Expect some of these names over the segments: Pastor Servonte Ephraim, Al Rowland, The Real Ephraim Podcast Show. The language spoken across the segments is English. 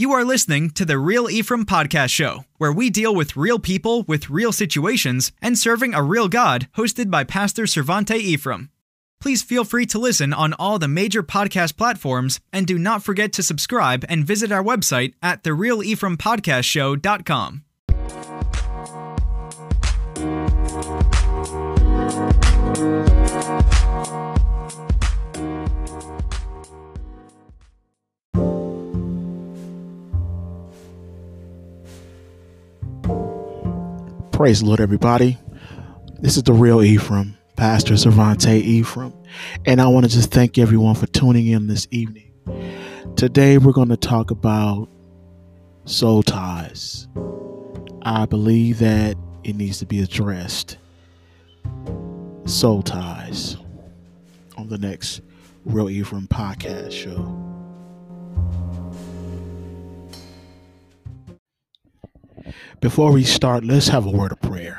You are listening to The Real Ephraim Podcast Show, where we deal with real people with real situations and serving a real God, hosted by Pastor Servonte Ephraim. Please feel free to listen on all the major podcast platforms, and do not forget to subscribe and visit our website at therealephraim.com. Praise the Lord, everybody. This is The Real Ephraim, Pastor Servonte Ephraim, and I want to just thank everyone for tuning in this evening. Today, we're going to talk about soul ties. I believe that it needs to be addressed. Soul ties on the next Real Ephraim Podcast Show. Before we start, let's have a word of prayer.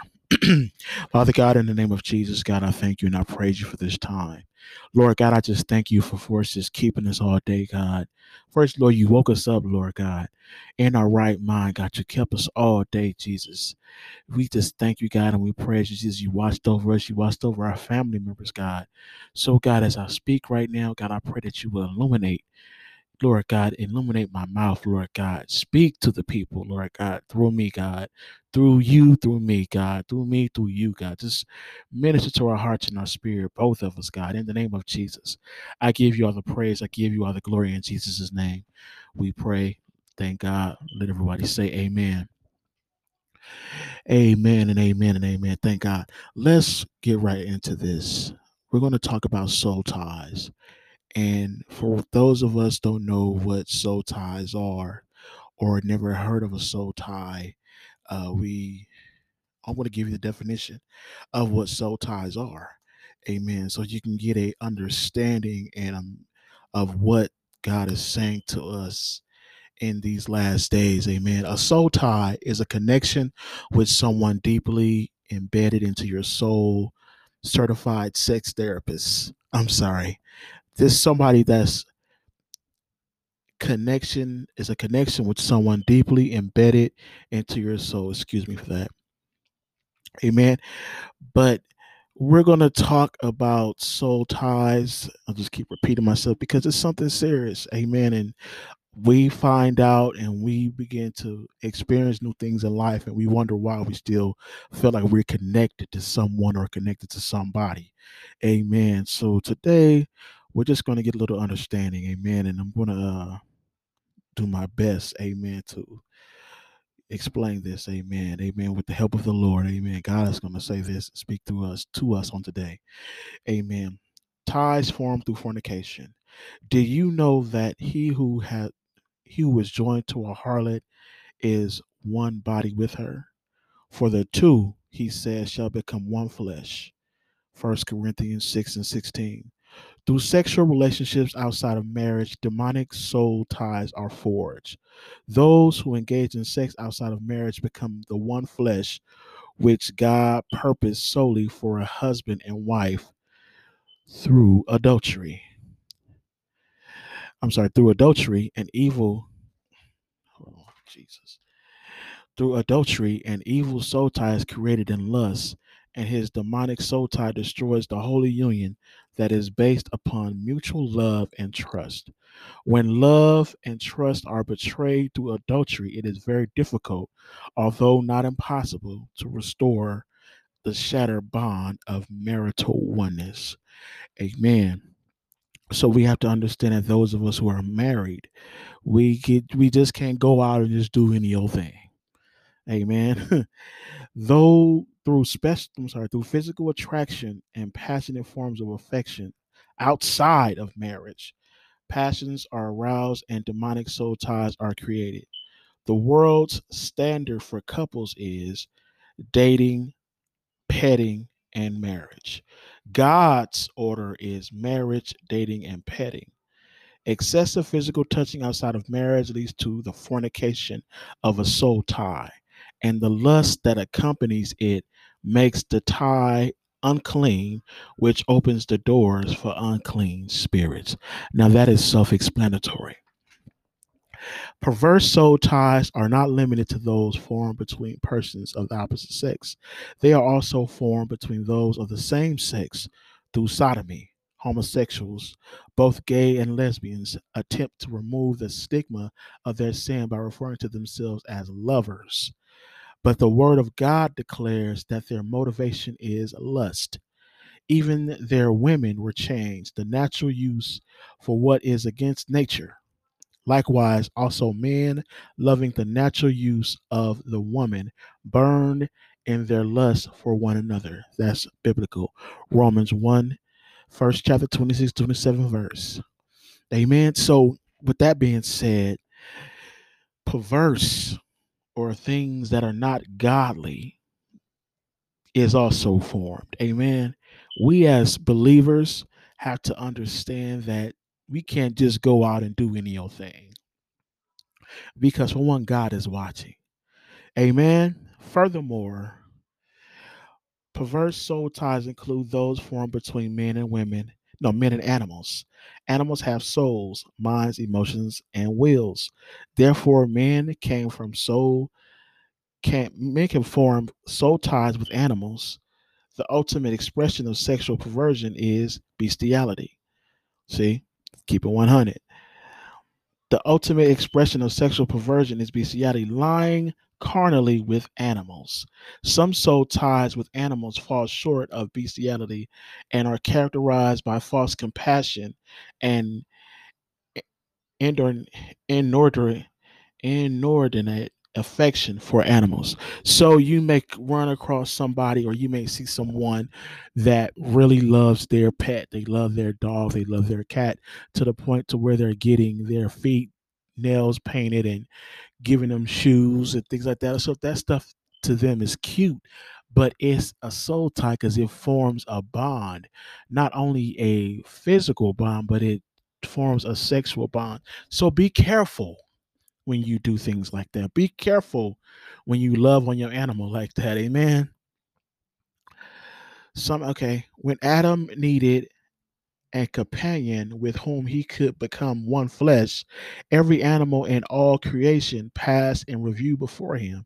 Father God, in the name of Jesus, God, I thank you and I praise you for this time. Lord God, I just thank you for first just keeping us all day, God. First, Lord, you woke us up, Lord God, in our right mind, God. You kept us all day, Jesus. We just thank you, God, and we praise you, Jesus. You watched over us. You watched over our family members, God. So, God, as I speak right now, God, I pray that you will illuminate, Lord God, illuminate my mouth, Lord God. Speak to the people, Lord God, through me, God. Through you, through me, God. Through me, through you, God. Just minister to our hearts and our spirit, both of us, God. In the name of Jesus, I give you all the praise. I give you all the glory in Jesus' name. We pray. Thank God. Let everybody say amen. Amen and amen and amen. Thank God. Let's get right into this. We're going to talk about soul ties. And for those of us who don't know what soul ties are or never heard of a soul tie, I want to give you the definition of what soul ties are. Amen. So you can get a understanding and of what God is saying to us in these last days. Amen. A soul tie is a connection with someone deeply embedded into your soul. Certified sex therapists. I'm sorry. This somebody that's connection is a connection with someone deeply embedded into your soul. Excuse me for that. Amen. But we're going to talk about soul ties. I'll just keep repeating myself because it's something serious. Amen. And we find out and we begin to experience new things in life, and we wonder why we still feel like we're connected to someone or connected to somebody. Amen. So today, we're just going to get a little understanding, amen, and I'm going to do my best, amen, to explain this, amen, amen, with the help of the Lord, amen. God is going to say this, speak to us on today, amen. Ties formed through fornication. Do you know that he who is joined to a harlot is one body with her? For the two, he says, shall become one flesh. 1 Corinthians 6:16. Through sexual relationships outside of marriage, demonic soul ties are forged. Those who engage in sex outside of marriage become the one flesh, which God purposed solely for a husband and wife through adultery. Through adultery and evil soul ties created in lust, and his demonic soul tie destroys the holy union that is based upon mutual love and trust. When love and trust are betrayed through adultery, it is very difficult, although not impossible, to restore the shattered bond of marital oneness. Amen. So we have to understand that those of us who are married, we just can't go out and just do any old thing. Amen. Through physical attraction and passionate forms of affection outside of marriage, passions are aroused and demonic soul ties are created. The world's standard for couples is dating, petting, and marriage. God's order is marriage, dating, and petting. Excessive physical touching outside of marriage leads to the fornication of a soul tie, and the lust that accompanies it makes the tie unclean, which opens the doors for unclean spirits. Now that is self-explanatory. Perverse soul ties are not limited to those formed between persons of the opposite sex. They are also formed between those of the same sex through sodomy. Homosexuals, both gay and lesbians, attempt to remove the stigma of their sin by referring to themselves as lovers. But the word of God declares that their motivation is lust. Even their women were changed, the natural use for what is against nature. Likewise, also men, loving the natural use of the woman, burned in their lust for one another. That's biblical. Romans 1, first chapter 26, 27 verse. Amen. So with that being said, perverse or things that are not godly is also formed. Amen. We as believers have to understand that we can't just go out and do any old thing, because for one, God is watching. Amen. Furthermore, perverse soul ties include those formed between men and animals. Animals have souls, minds, emotions, and wills. Therefore, men can form soul ties with animals. The ultimate expression of sexual perversion is bestiality. See? Keep it 100. The ultimate expression of sexual perversion is bestiality, lying carnally with animals. Some soul ties with animals fall short of bestiality and are characterized by false compassion and inordinate affection for animals. So you may run across somebody, or you may see someone that really loves their pet. They love their dog, they love their cat, to the point to where they're getting their feet, nails painted, and giving them shoes and things like that. So that stuff to them is cute, but it's a soul tie because it forms a bond, not only a physical bond, but it forms a sexual bond. So be careful when you do things like that. Be careful when you love on your animal like that. Amen. When Adam needed a companion with whom he could become one flesh, every animal in all creation passed in review before him.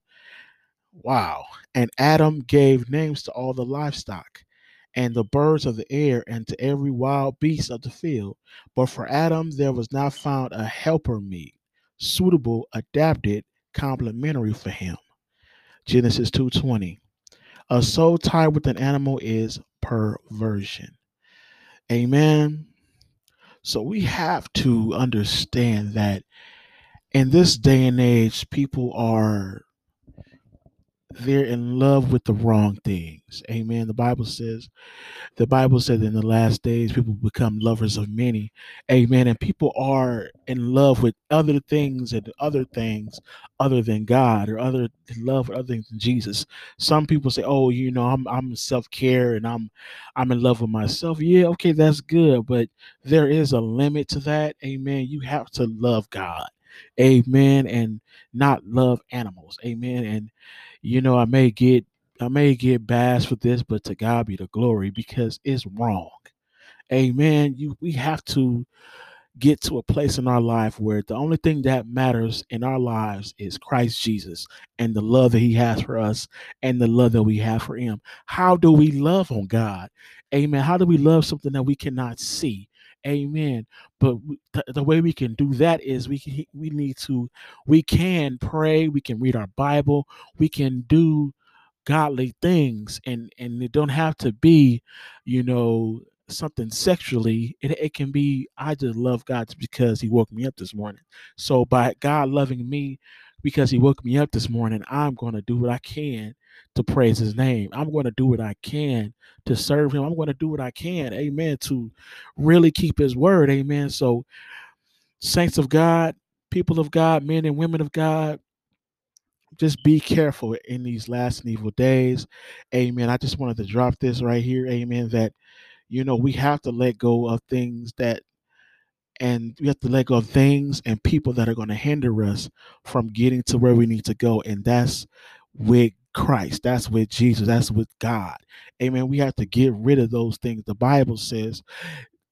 Wow. And Adam gave names to all the livestock and the birds of the air and to every wild beast of the field. But for Adam, there was not found a helpermeet, suitable, adapted, complementary for him. Genesis 2:20. A soul tie with an animal is perversion. Amen. So we have to understand that in this day and age, people they're in love with the wrong things. Amen. The Bible said in the last days, people become lovers of many. Amen. And people are in love with other things and other things other than God, or other love for other things than Jesus. Some people say, oh, I'm self-care and I'm in love with myself. Yeah. Okay. That's good. But there is a limit to that. Amen. You have to love God. Amen. And not love animals. Amen. And I may get bashed for this, but to God be the glory, because it's wrong. Amen. We have to get to a place in our life where the only thing that matters in our lives is Christ Jesus and the love that he has for us and the love that we have for him. How do we love on God? Amen. How do we love something that we cannot see? Amen. But the way we can do that is we can pray, we can read our Bible, we can do godly things, and it don't have to be, something sexually. It can be, I just love God because he woke me up this morning. So by God loving me because he woke me up this morning, I'm going to do what I can to praise his name. I'm going to do what I can to serve him. I'm going to do what I can, amen, to really keep his word, amen. So saints of God, people of God, men and women of God, just be careful in these last and evil days, amen. I just wanted to drop this right here, amen, that, we have to let go of things and people that are going to hinder us from getting to where we need to go, and that's with Christ, that's with Jesus, that's with God. Amen. We have to get rid of those things. The Bible says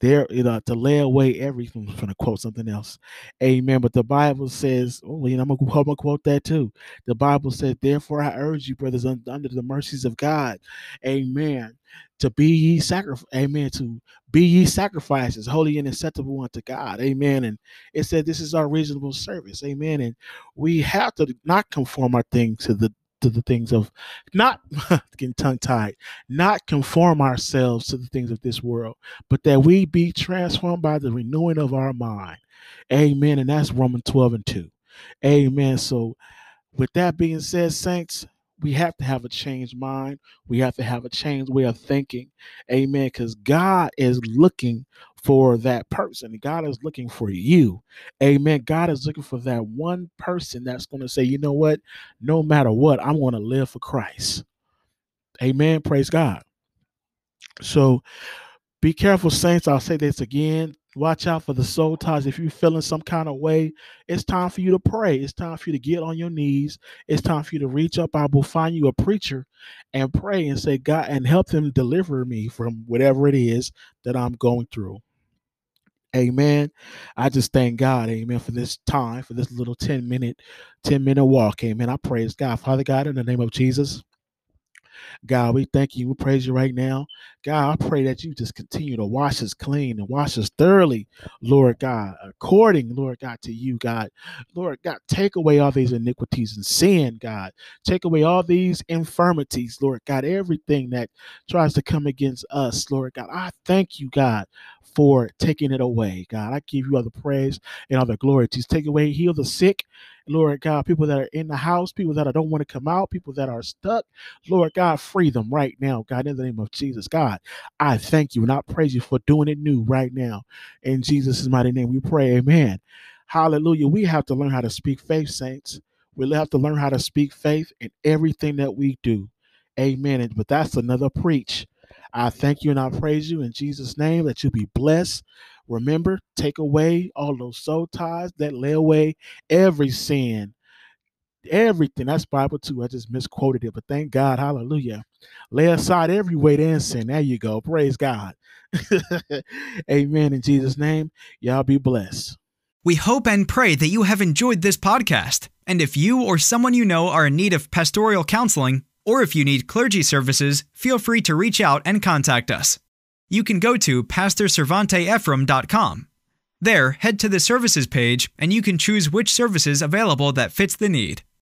there, to lay away everything. I'm going to quote something else. Amen. But the Bible says, and I'm going to quote that too. The Bible said, therefore I urge you, brothers, under the mercies of God, amen, to be ye sacrifices, holy and acceptable unto God. Amen. And it said, this is our reasonable service. Amen. And we have to not conform our things to the things of, not getting tongue-tied, not conform ourselves to the things of this world, but that we be transformed by the renewing of our mind. Amen. And that's Romans 12:2. Amen. So with that being said, saints, we have to have a changed mind. We have to have a changed way of thinking. Amen. Because God is looking for that person. God is looking for you. Amen. God is looking for that one person that's going to say, you know what? No matter what, I'm going to live for Christ. Amen. Praise God. So be careful, saints. I'll say this again. Watch out for the soul ties. If you're feeling some kind of way, it's time for you to pray. It's time for you to get on your knees. It's time for you to reach up. I will find you a preacher and pray and say, God, and help them deliver me from whatever it is that I'm going through. Amen. I just thank God, amen, for this time, for this little 10-minute walk. Amen. I praise God. Father God, in the name of Jesus, God, we thank you. We praise you right now. God, I pray that you just continue to wash us clean and wash us thoroughly, Lord God, according, Lord God, to you, God. Lord God, take away all these iniquities and sin, God. Take away all these infirmities, Lord God, everything that tries to come against us, Lord God. I thank you, God, for taking it away, God. I give you all the praise and all the glory. Just take away, heal the sick, Lord God, people that are in the house, people that don't want to come out, people that are stuck, Lord God, free them right now, God, in the name of Jesus. God, I thank you and I praise you for doing it new right now. In Jesus' mighty name we pray, amen. Hallelujah. We have to learn how to speak faith, saints. We'll have to learn how to speak faith in everything that we do. Amen. But that's another preach. I thank you and I praise you in Jesus' name that you be blessed. Remember, take away all those soul ties, that lay away every sin, everything. That's Bible too. I just misquoted it, but thank God. Hallelujah. Lay aside every weight and sin. There you go. Praise God. Amen. In Jesus' name, y'all be blessed. We hope and pray that you have enjoyed this podcast. And if you or someone you know are in need of pastoral counseling, or if you need clergy services, feel free to reach out and contact us. You can go to PastorServanteEphraim.com. There, head to the services page, and you can choose which service is available that fits the need.